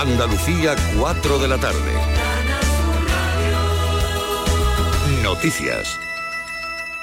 Andalucía, 4 de la tarde. Noticias.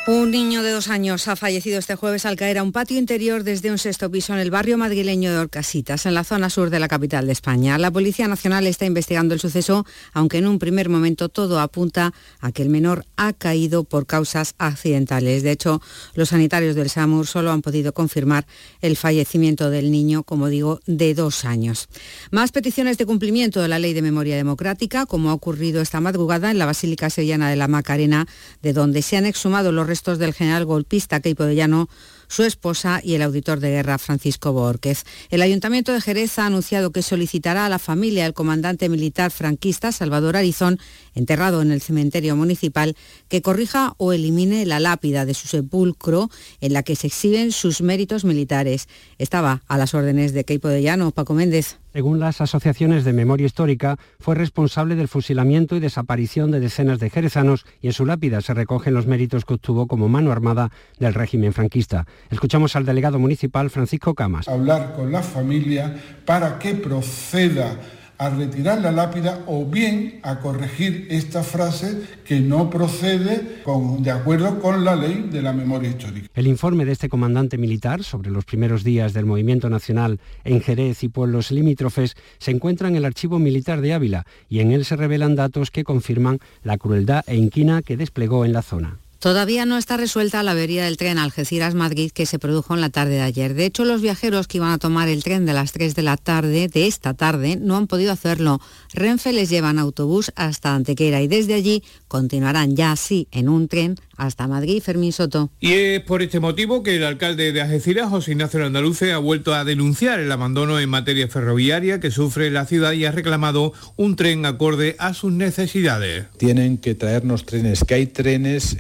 Un niño de 2 años ha fallecido este jueves al caer a un patio interior desde un 6.º piso en el barrio madrileño de Orcasitas, en la zona sur de la capital de España. La Policía Nacional está investigando el suceso, aunque en un primer momento todo apunta a que el menor ha caído por causas accidentales. De hecho, los sanitarios del SAMUR solo han podido confirmar el fallecimiento del niño, como digo, de 2 años. Más peticiones de cumplimiento de la Ley de Memoria Democrática, como ha ocurrido esta madrugada en la Basílica Sevillana de la Macarena, de donde se han exhumado los restos del general golpista Queipo de Llano, su esposa y el auditor de guerra Francisco Borquez. El Ayuntamiento de Jerez ha anunciado que solicitará a la familia del comandante militar franquista Salvador Arizón, enterrado en el cementerio municipal, que corrija o elimine la lápida de su sepulcro en la que se exhiben sus méritos militares. Estaba a las órdenes de Key Podellano. Paco Méndez. Según las asociaciones de memoria histórica, fue responsable del fusilamiento y desaparición de decenas de jerezanos y en su lápida se recogen los méritos que obtuvo como mano armada del régimen franquista. Escuchamos al delegado municipal Francisco Camas. Hablar con la familia para que proceda a retirar la lápida o bien a corregir esta frase que no procede de acuerdo con la ley de la memoria histórica. El informe de este comandante militar sobre los primeros días del Movimiento Nacional en Jerez y pueblos limítrofes se encuentra en el Archivo Militar de Ávila y en él se revelan datos que confirman la crueldad e inquina que desplegó en la zona. Todavía no está resuelta la avería del tren Algeciras-Madrid que se produjo en la tarde de ayer. De hecho, los viajeros que iban a tomar el tren de las 3 de la tarde de esta tarde no han podido hacerlo. Renfe les lleva en autobús hasta Antequera y desde allí continuarán ya así en un tren hasta Madrid. Fermín Soto. Y es por este motivo que el alcalde de Algeciras, José Ignacio Andaluz, ha vuelto a denunciar el abandono en materia ferroviaria que sufre la ciudad y ha reclamado un tren acorde a sus necesidades. Tienen que traernos trenes, que hay trenes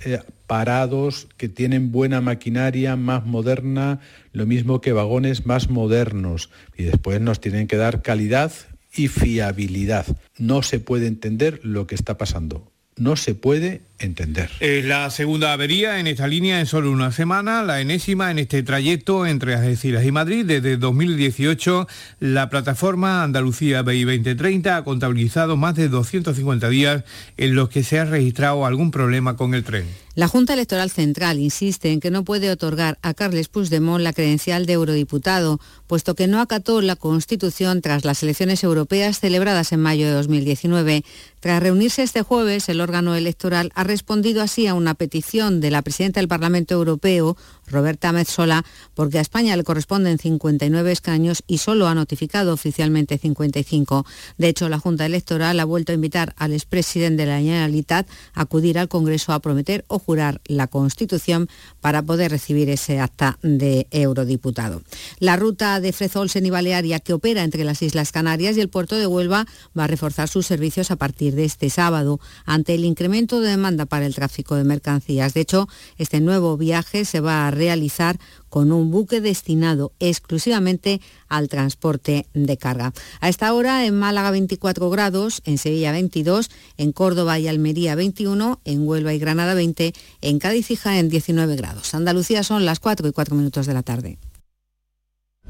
parados, que tienen buena maquinaria, más moderna, lo mismo que vagones más modernos. Y después nos tienen que dar calidad y fiabilidad. No se puede entender lo que está pasando. No se puede entender. Es la segunda avería en esta línea en solo una semana, la enésima en este trayecto entre Algeciras y Madrid. Desde 2018, la plataforma Andalucía B2030 ha contabilizado más de 250 días en los que se ha registrado algún problema con el tren. La Junta Electoral Central insiste en que no puede otorgar a Carles Puigdemont la credencial de eurodiputado, puesto que no acató la Constitución tras las elecciones europeas celebradas en mayo de 2019. Tras reunirse este jueves, el órgano electoral ha respondido así a una petición de la presidenta del Parlamento Europeo, Roberta Mezzola, porque a España le corresponden 59 escaños y solo ha notificado oficialmente 55. De hecho, la Junta Electoral ha vuelto a invitar al expresidente de la Generalitat a acudir al Congreso a prometer o jurar la Constitución para poder recibir ese acta de eurodiputado. La ruta de Frezolsen y Balearia, que opera entre las Islas Canarias y el puerto de Huelva, va a reforzar sus servicios a partir de este sábado, ante el incremento de demanda para el tráfico de mercancías. De hecho, este nuevo viaje se va a realizar con un buque destinado exclusivamente al transporte de carga. A esta hora en Málaga 24 grados, en Sevilla 22, en Córdoba y Almería 21, en Huelva y Granada 20, en Cádiz y Jaén 19 grados. Andalucía son las 4:04 de la tarde.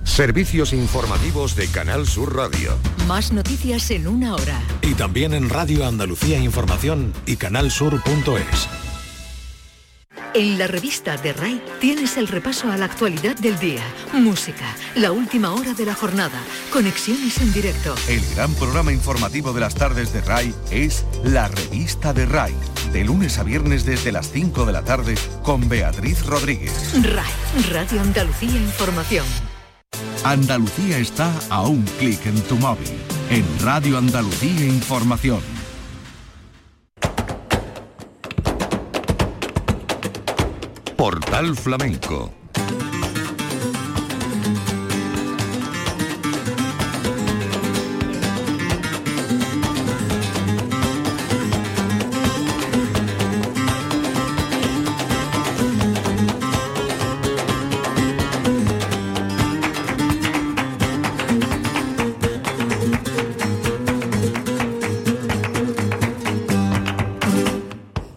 Servicios informativos de Canal Sur Radio. Más noticias en una hora. Y también en Radio Andalucía Información y canalsur.es. En la revista de RAI tienes el repaso a la actualidad del día, música, la última hora de la jornada, conexiones en directo. El gran programa informativo de las tardes de RAI es La Revista de RAI, de lunes a viernes desde las 5 de la tarde con Beatriz Rodríguez. RAI, Radio Andalucía Información. Andalucía está a un clic en tu móvil, en Radio Andalucía Información. Portal Flamenco.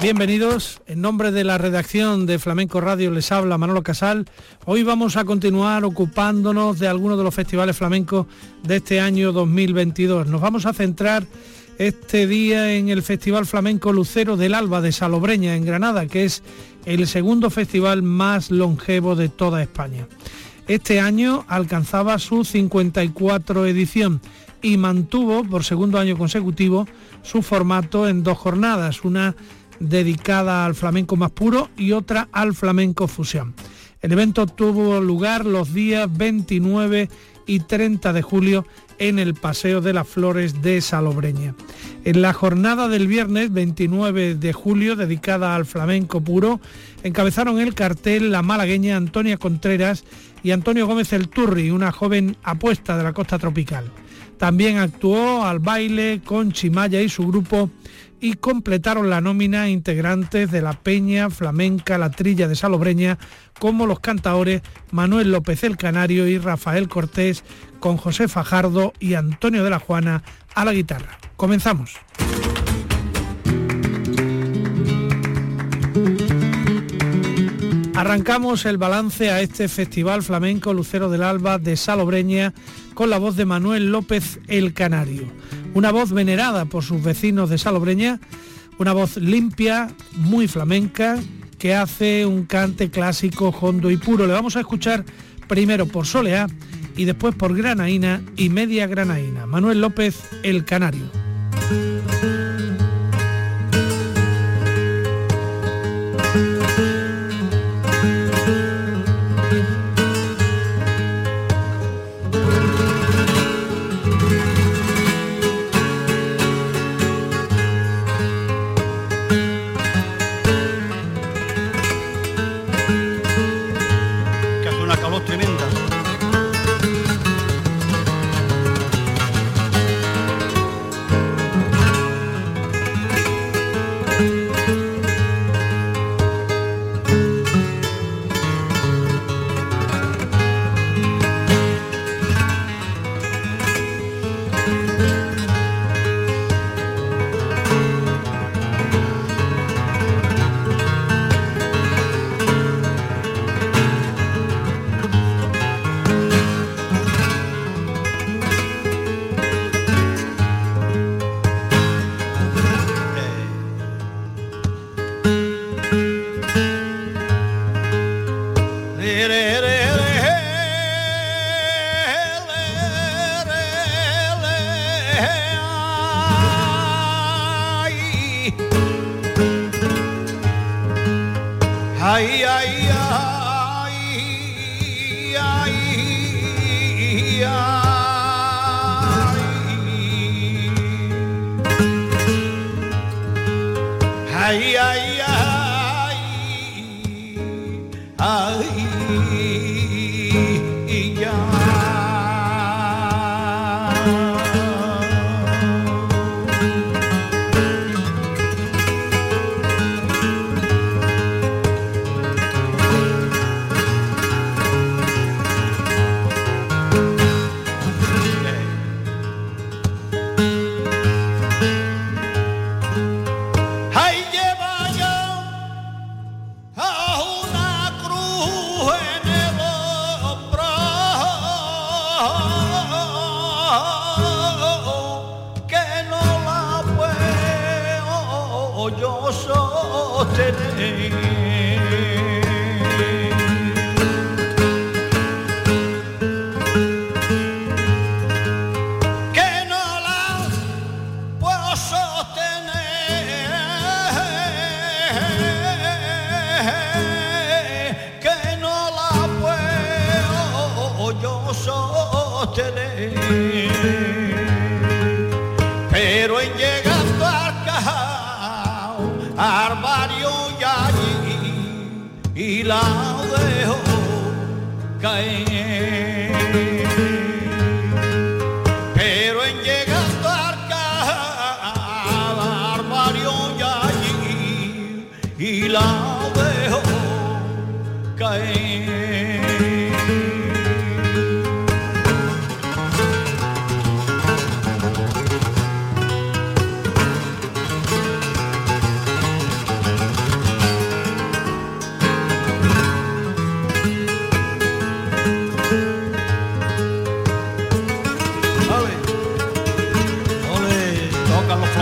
Bienvenidos, en nombre de la redacción de Flamenco Radio les habla Manolo Casal. Hoy vamos a continuar ocupándonos de algunos de los festivales flamencos de este año 2022. Nos vamos a centrar este día en el Festival Flamenco Lucero del Alba de Salobreña, en Granada, que es el segundo festival más longevo de toda España. Este año alcanzaba su 54 edición y mantuvo por segundo año consecutivo su formato en dos jornadas, una dedicada al flamenco más puro y otra al flamenco fusión. El evento tuvo lugar los días 29 y 30 de julio en el Paseo de las Flores de Salobreña. En la jornada del viernes 29 de julio, dedicada al flamenco puro, encabezaron el cartel la malagueña Antonia Contreras y Antonio Gómez El Turri, una joven apuesta de la costa tropical. También actuó al baile con Chimaya y su grupo y completaron la nómina integrantes de la Peña Flamenca, la Trilla de Salobreña, como los cantaores Manuel López el Canario y Rafael Cortés, con José Fajardo y Antonio de la Juana a la guitarra. Comenzamos. Arrancamos el balance a este Festival Flamenco Lucero del Alba de Salobreña con la voz de Manuel López el Canario. Una voz venerada por sus vecinos de Salobreña, una voz limpia, muy flamenca, que hace un cante clásico, jondo y puro. Le vamos a escuchar primero por Soleá y después por Granaína y Media Granaína. Manuel López el Canario.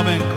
Flamenco.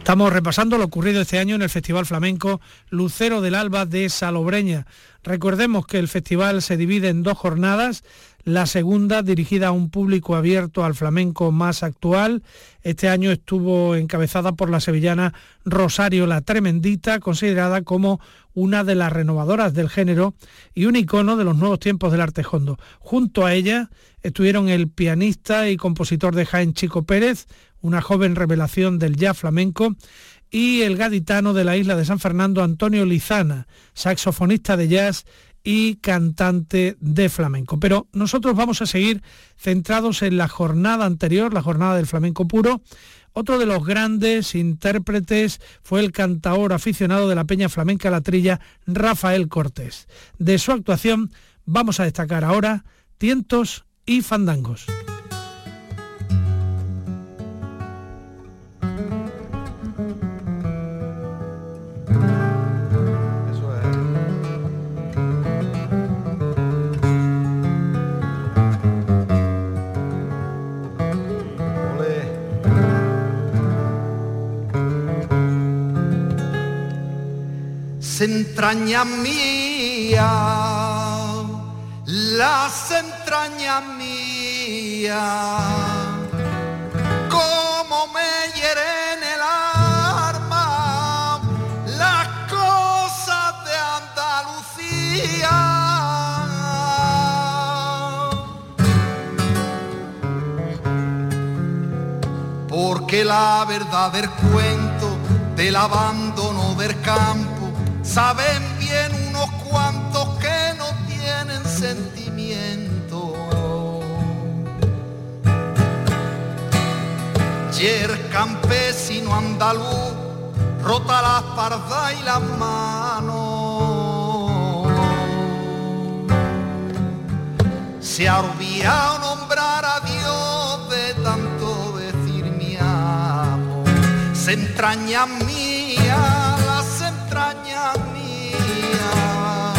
Estamos repasando lo ocurrido este año en el Festival Flamenco Lucero del Alba de Salobreña. Recordemos que el festival se divide en dos jornadas, la segunda dirigida a un público abierto al flamenco más actual. Este año estuvo encabezada por la sevillana Rosario la Tremendita, considerada como una de las renovadoras del género y un icono de los nuevos tiempos del arte jondo. Junto a ella estuvieron el pianista y compositor de Jaén Chico Pérez, una joven revelación del jazz flamenco, y el gaditano de la isla de San Fernando, Antonio Lizana, saxofonista de jazz y cantante de flamenco. Pero nosotros vamos a seguir centrados en la jornada anterior, la jornada del flamenco puro. Otro de los grandes intérpretes fue el cantaor aficionado de la Peña Flamenca La Trilla, Rafael Cortés. De su actuación vamos a destacar ahora tientos y fandangos. Eso es. las entrañas mías, como me hieren el alma las cosas de Andalucía, porque la verdad del cuento del abandono del campo saben bien unos cuantos que no tienen sentimiento. Y el campesino andaluz rota las pardas y las manos. Se ha olvidado nombrar a Dios de tanto decir mi amo. Se entraña mía, las entrañas mías,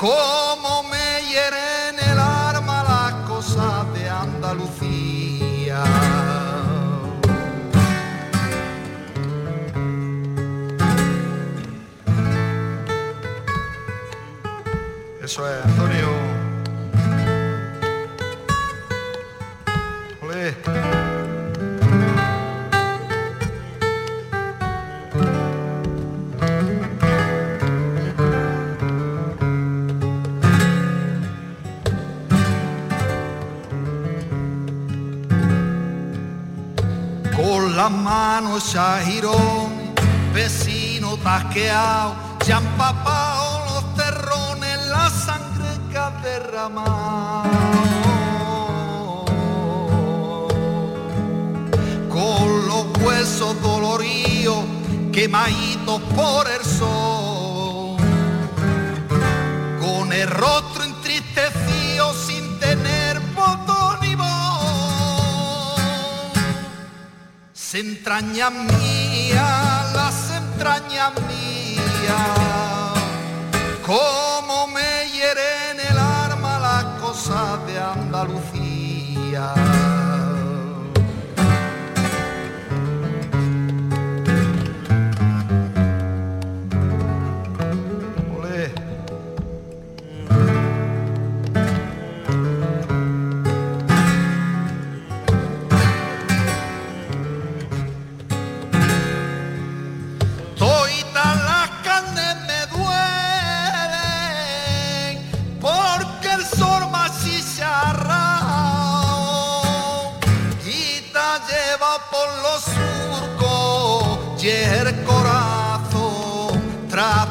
como me hieren el alma las cosas de Andalucía. Eso es, Antonio. Olé. Las manos ya girones, vecino tasqueado, ya han papado los terrones, la sangre que ha derramado. Con los huesos doloridos, quemaditos por el sol, con el rostro entristecido sin tener botón ni voz. Las entrañas mías, como me hieren el alma las cosas de Andalucía.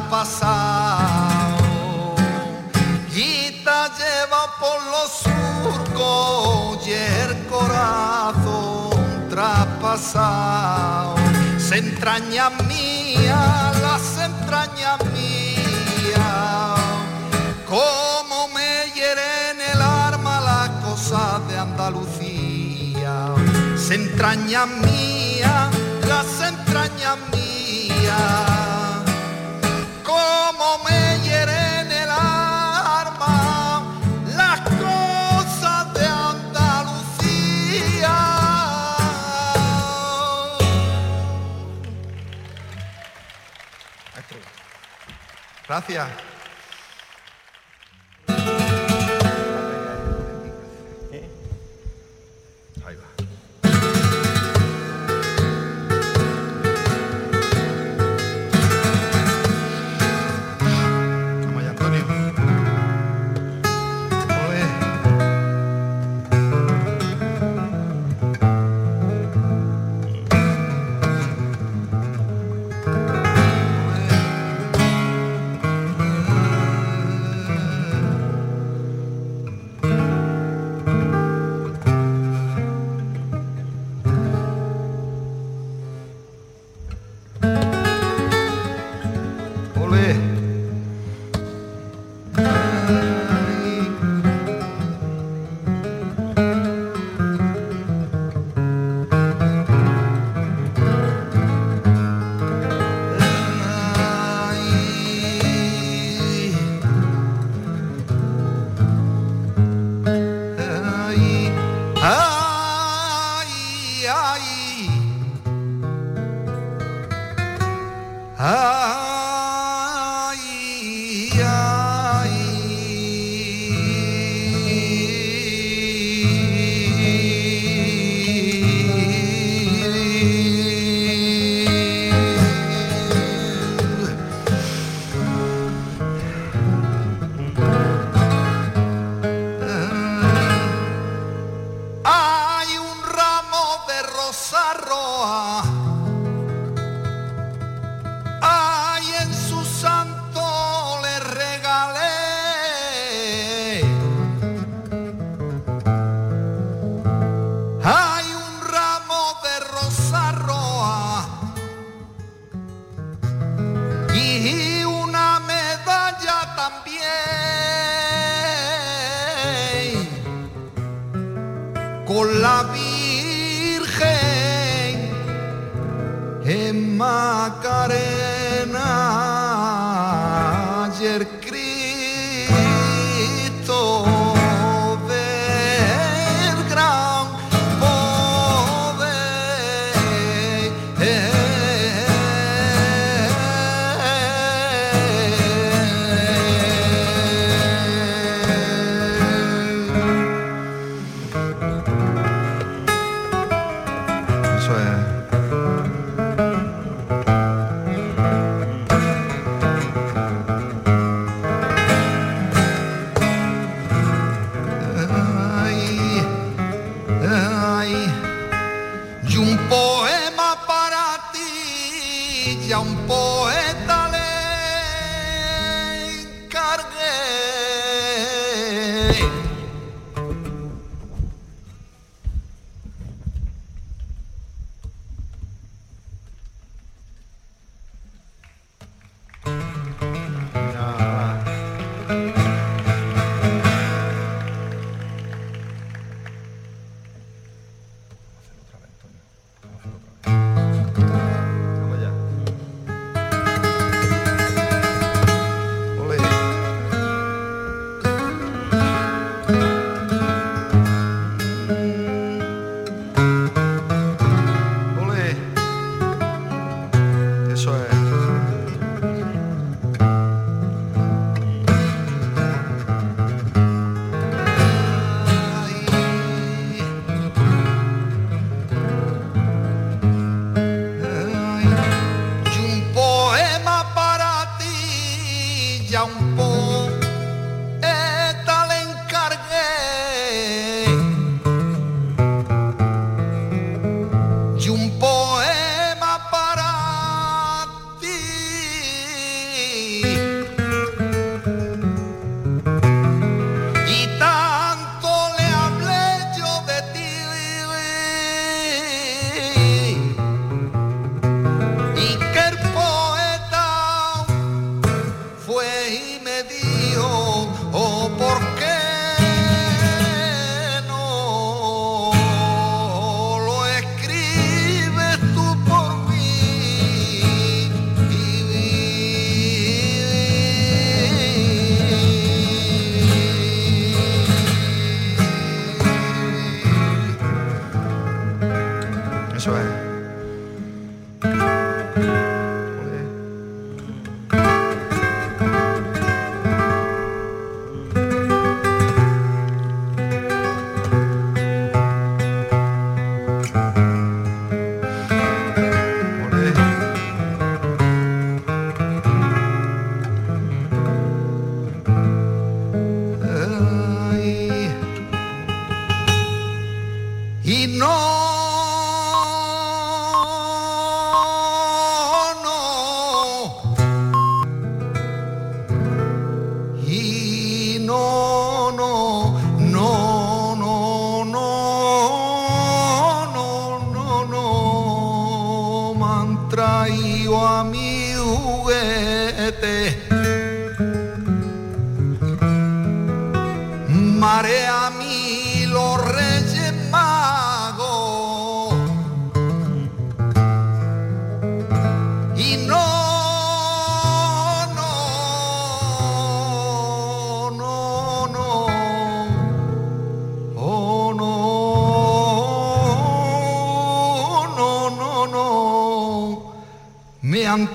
Pasado. Guita lleva por los surcos y el corazón traspasado. Se entraña mía, las entrañas mías, como me hieren el alma las cosas de Andalucía. Se entraña mía, las entrañas mías, como me hieren el alma las cosas de Andalucía. Gracias. la Virgen en Macarena, ayer Cristo del gran poder. Eso es.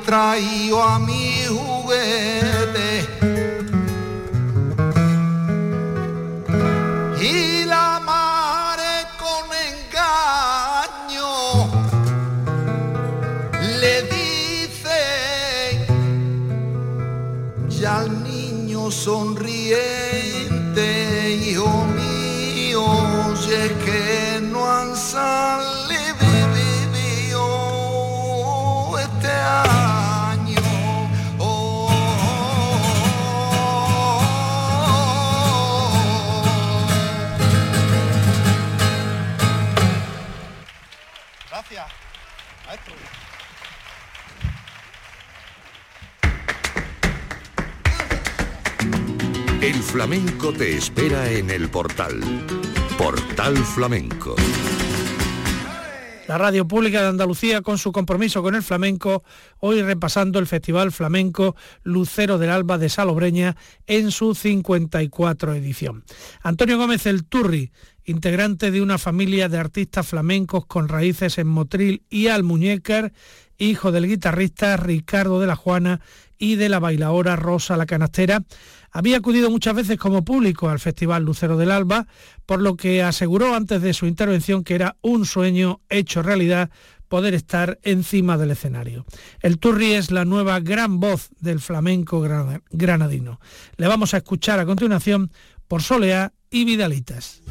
Traído a mi juguete y la amaré con engaño, le dice ya al niño sonriente, hijo mío, oye que no han salido este año. El flamenco te espera en el portal. Portal Flamenco. La Radio Pública de Andalucía, con su compromiso con el flamenco, hoy repasando el Festival Flamenco Lucero del Alba de Salobreña en su 54ª edición. Antonio Gómez El Turri, integrante de una familia de artistas flamencos con raíces en Motril y Almuñécar, hijo del guitarrista Ricardo de la Juana y de la bailaora Rosa la Canastera, había acudido muchas veces como público al Festival Lucero del Alba, por lo que aseguró antes de su intervención que era un sueño hecho realidad poder estar encima del escenario. El Turri es la nueva gran voz del flamenco granadino. Le vamos a escuchar a continuación por Soleá y Vidalitas.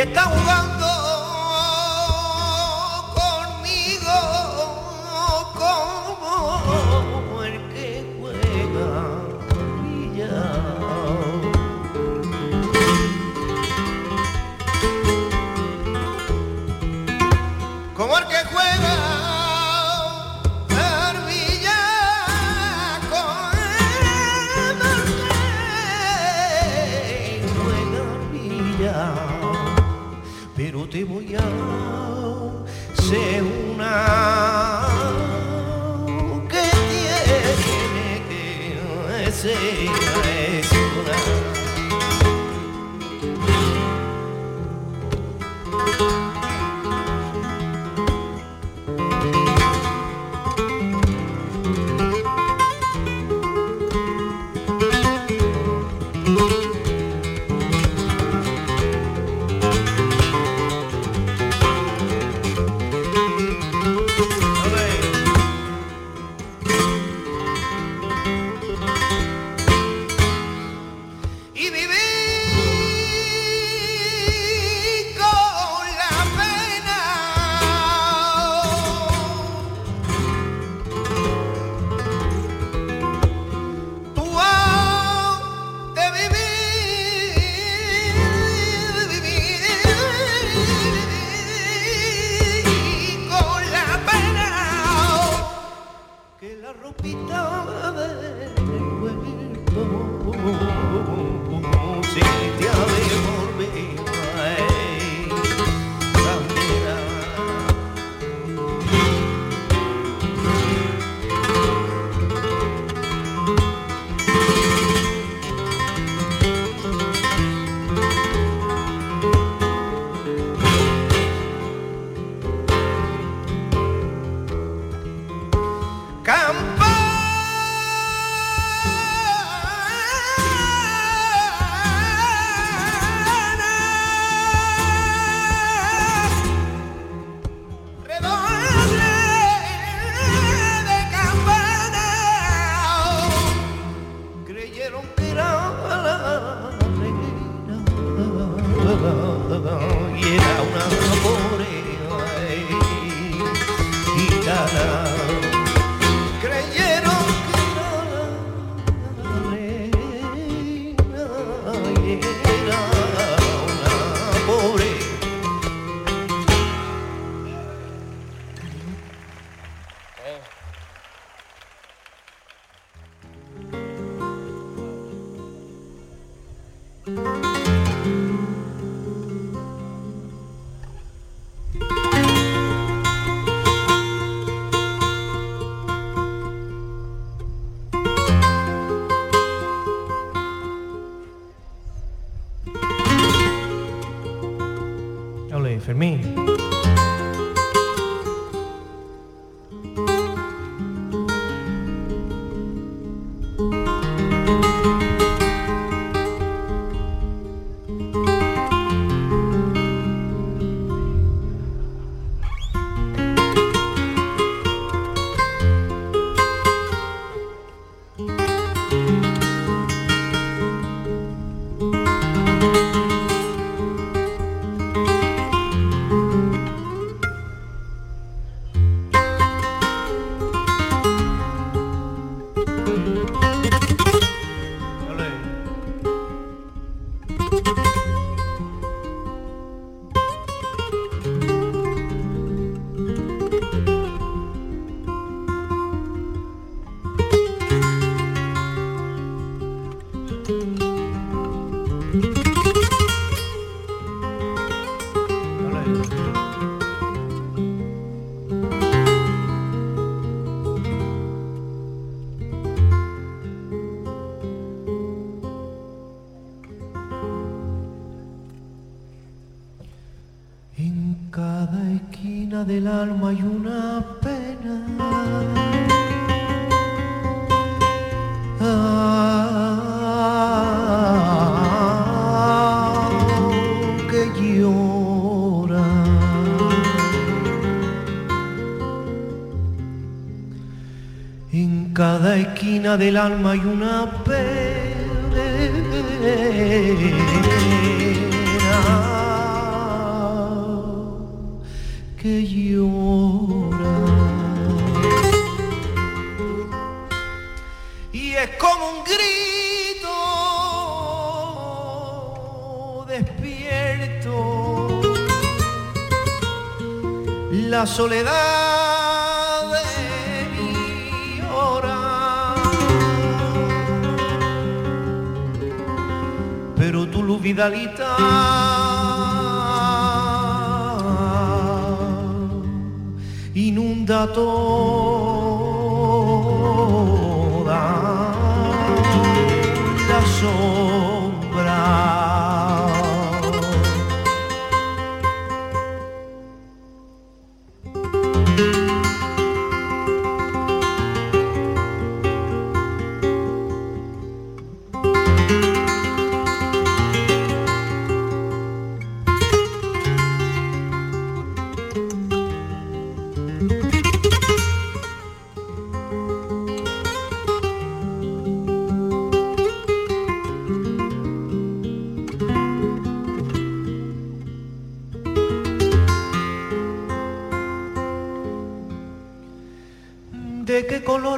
y está jugando conmigo como el que juega billar, como el que juega. Te voy a ser una que tiene que ser una. Del alma hay una pena. Que llora. En cada esquina del alma hay una pena. que llora. Y es como un grito despierto, la soledad de mi hora. Pero tu luz vidalita inunda toda la sombra.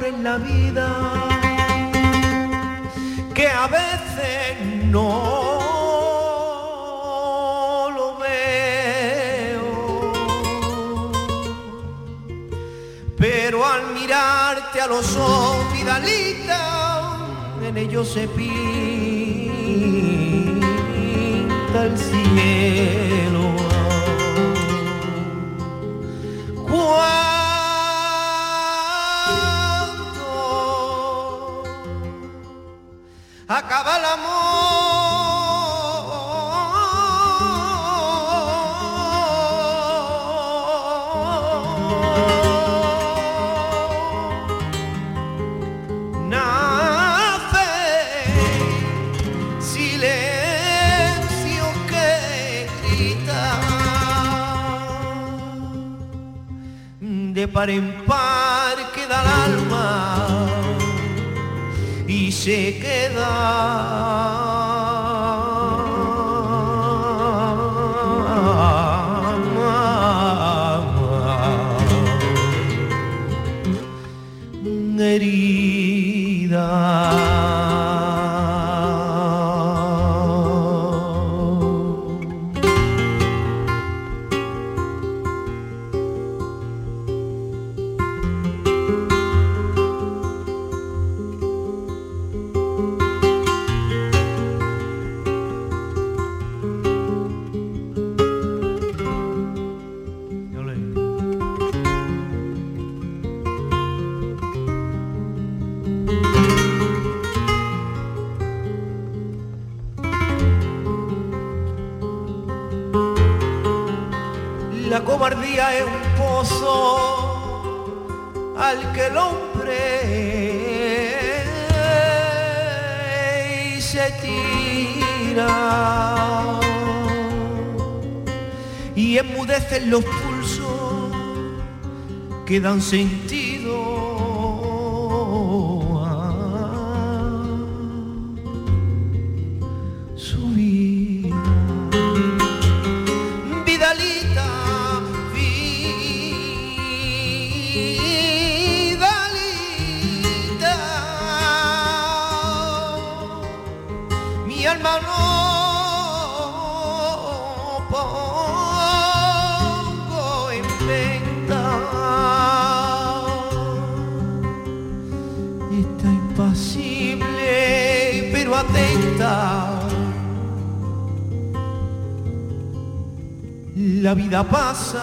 En la vida que a veces no lo veo, pero al mirarte a los ojos, vidalita, en ellos se pinta el cielo. Acaba el amor, nace silencio que grita de par en par, queda el alma y se queda herida. Es un pozo al que el hombre se tira y enmudecen los pulsos que dan sentido a su vida. Vidalita, no pongo en venta esta impasible pero atenta. La vida pasa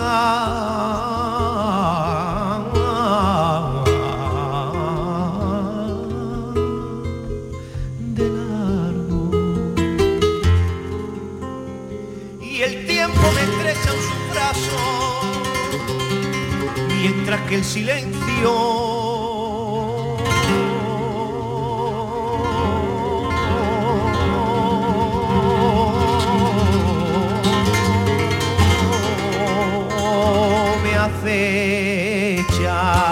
mientras que el silencio me acecha.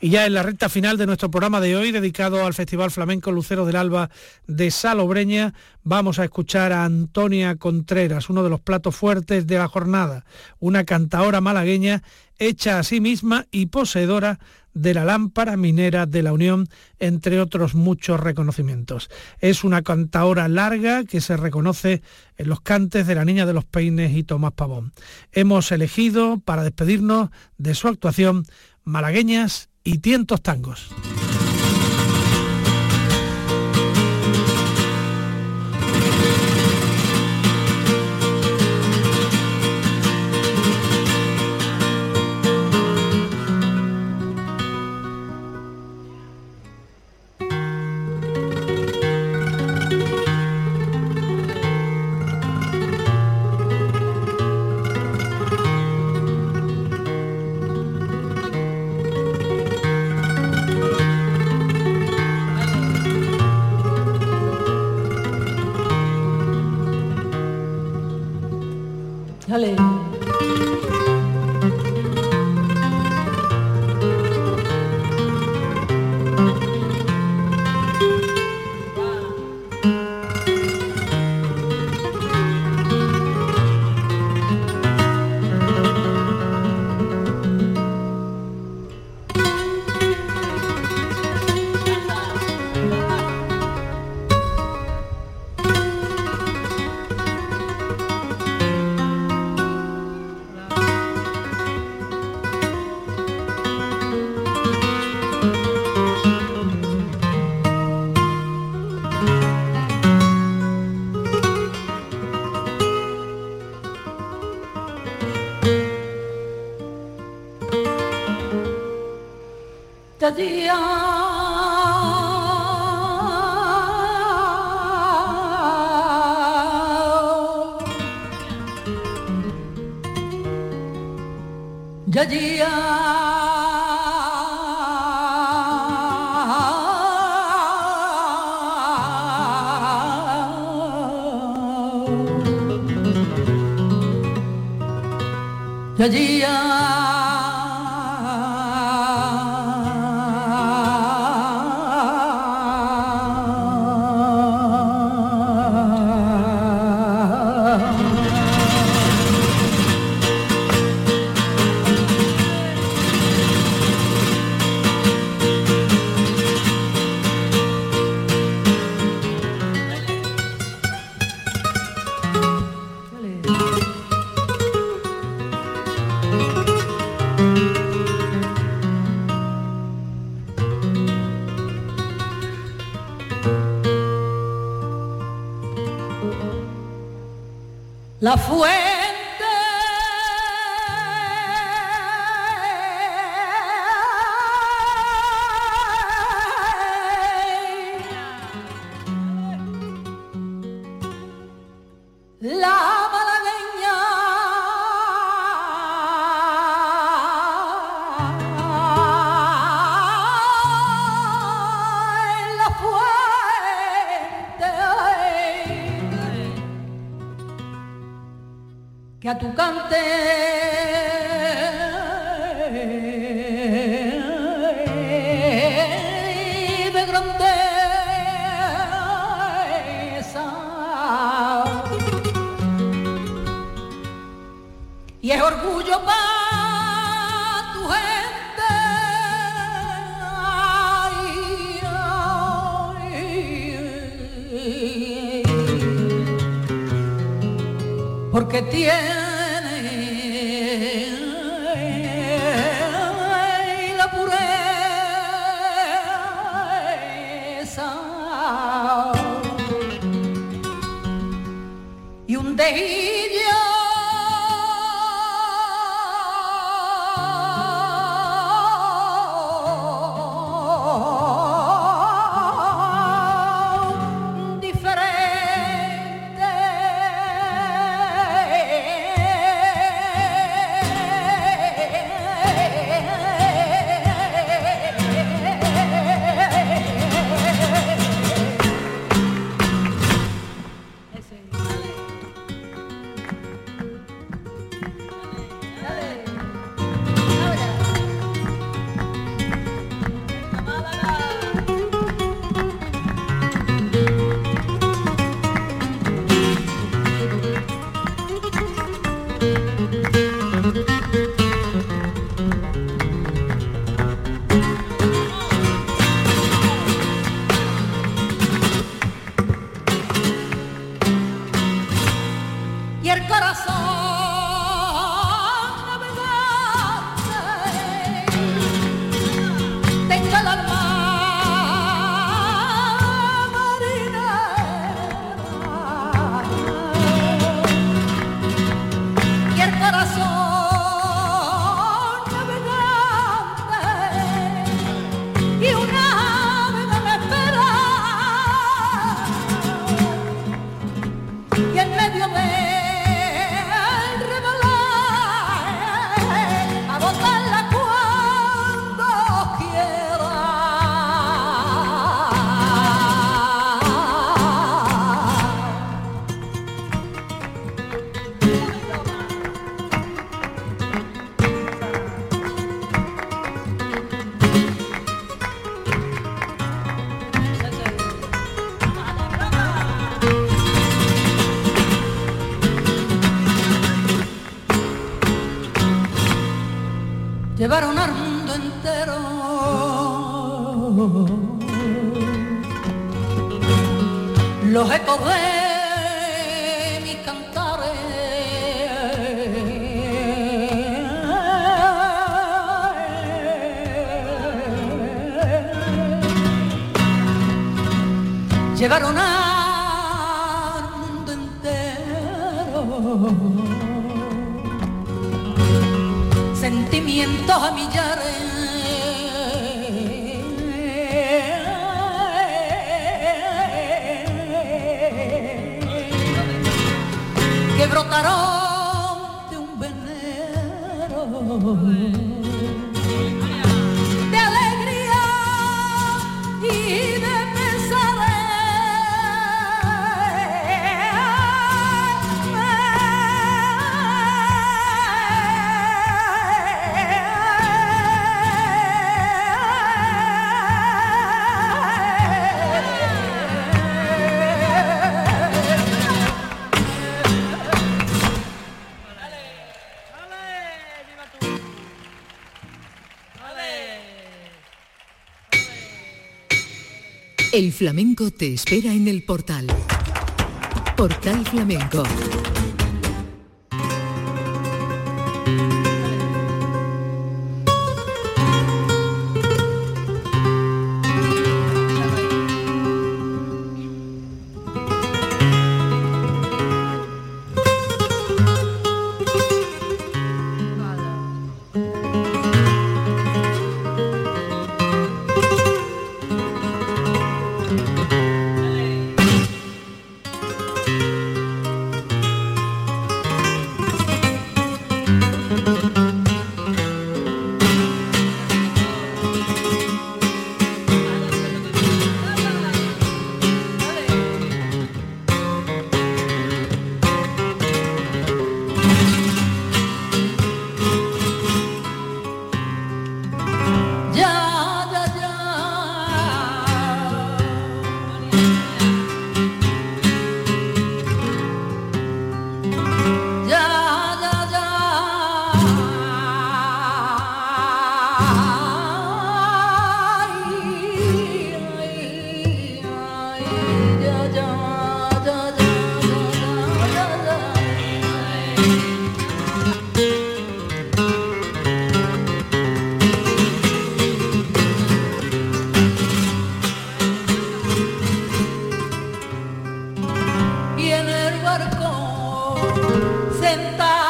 Y ya en la recta final de nuestro programa de hoy, dedicado al Festival Flamenco Lucero del Alba de Salobreña, vamos a escuchar a Antonia Contreras, uno de los platos fuertes de la jornada, una cantaora malagueña hecha a sí misma y poseedora de la lámpara minera de la Unión, entre otros muchos reconocimientos. Es una cantaora larga que se reconoce en los cantes de La Niña de los Peines y Tomás Pavón. Hemos elegido, para despedirnos de su actuación, Malagueñas y Tientos Tangos. La fuente la malagueña la fuente que a tu cante que tiene la pureza y un dejillo y el corazón navegante. Tengo el alma marinera y el corazón. Llevaron al mundo entero los ecos de mis cantares. Llevaron al mundo entero sentimientos a millares que brotaron de un venero. El flamenco te espera en el portal. Portal Flamenco. Y en el barco sentado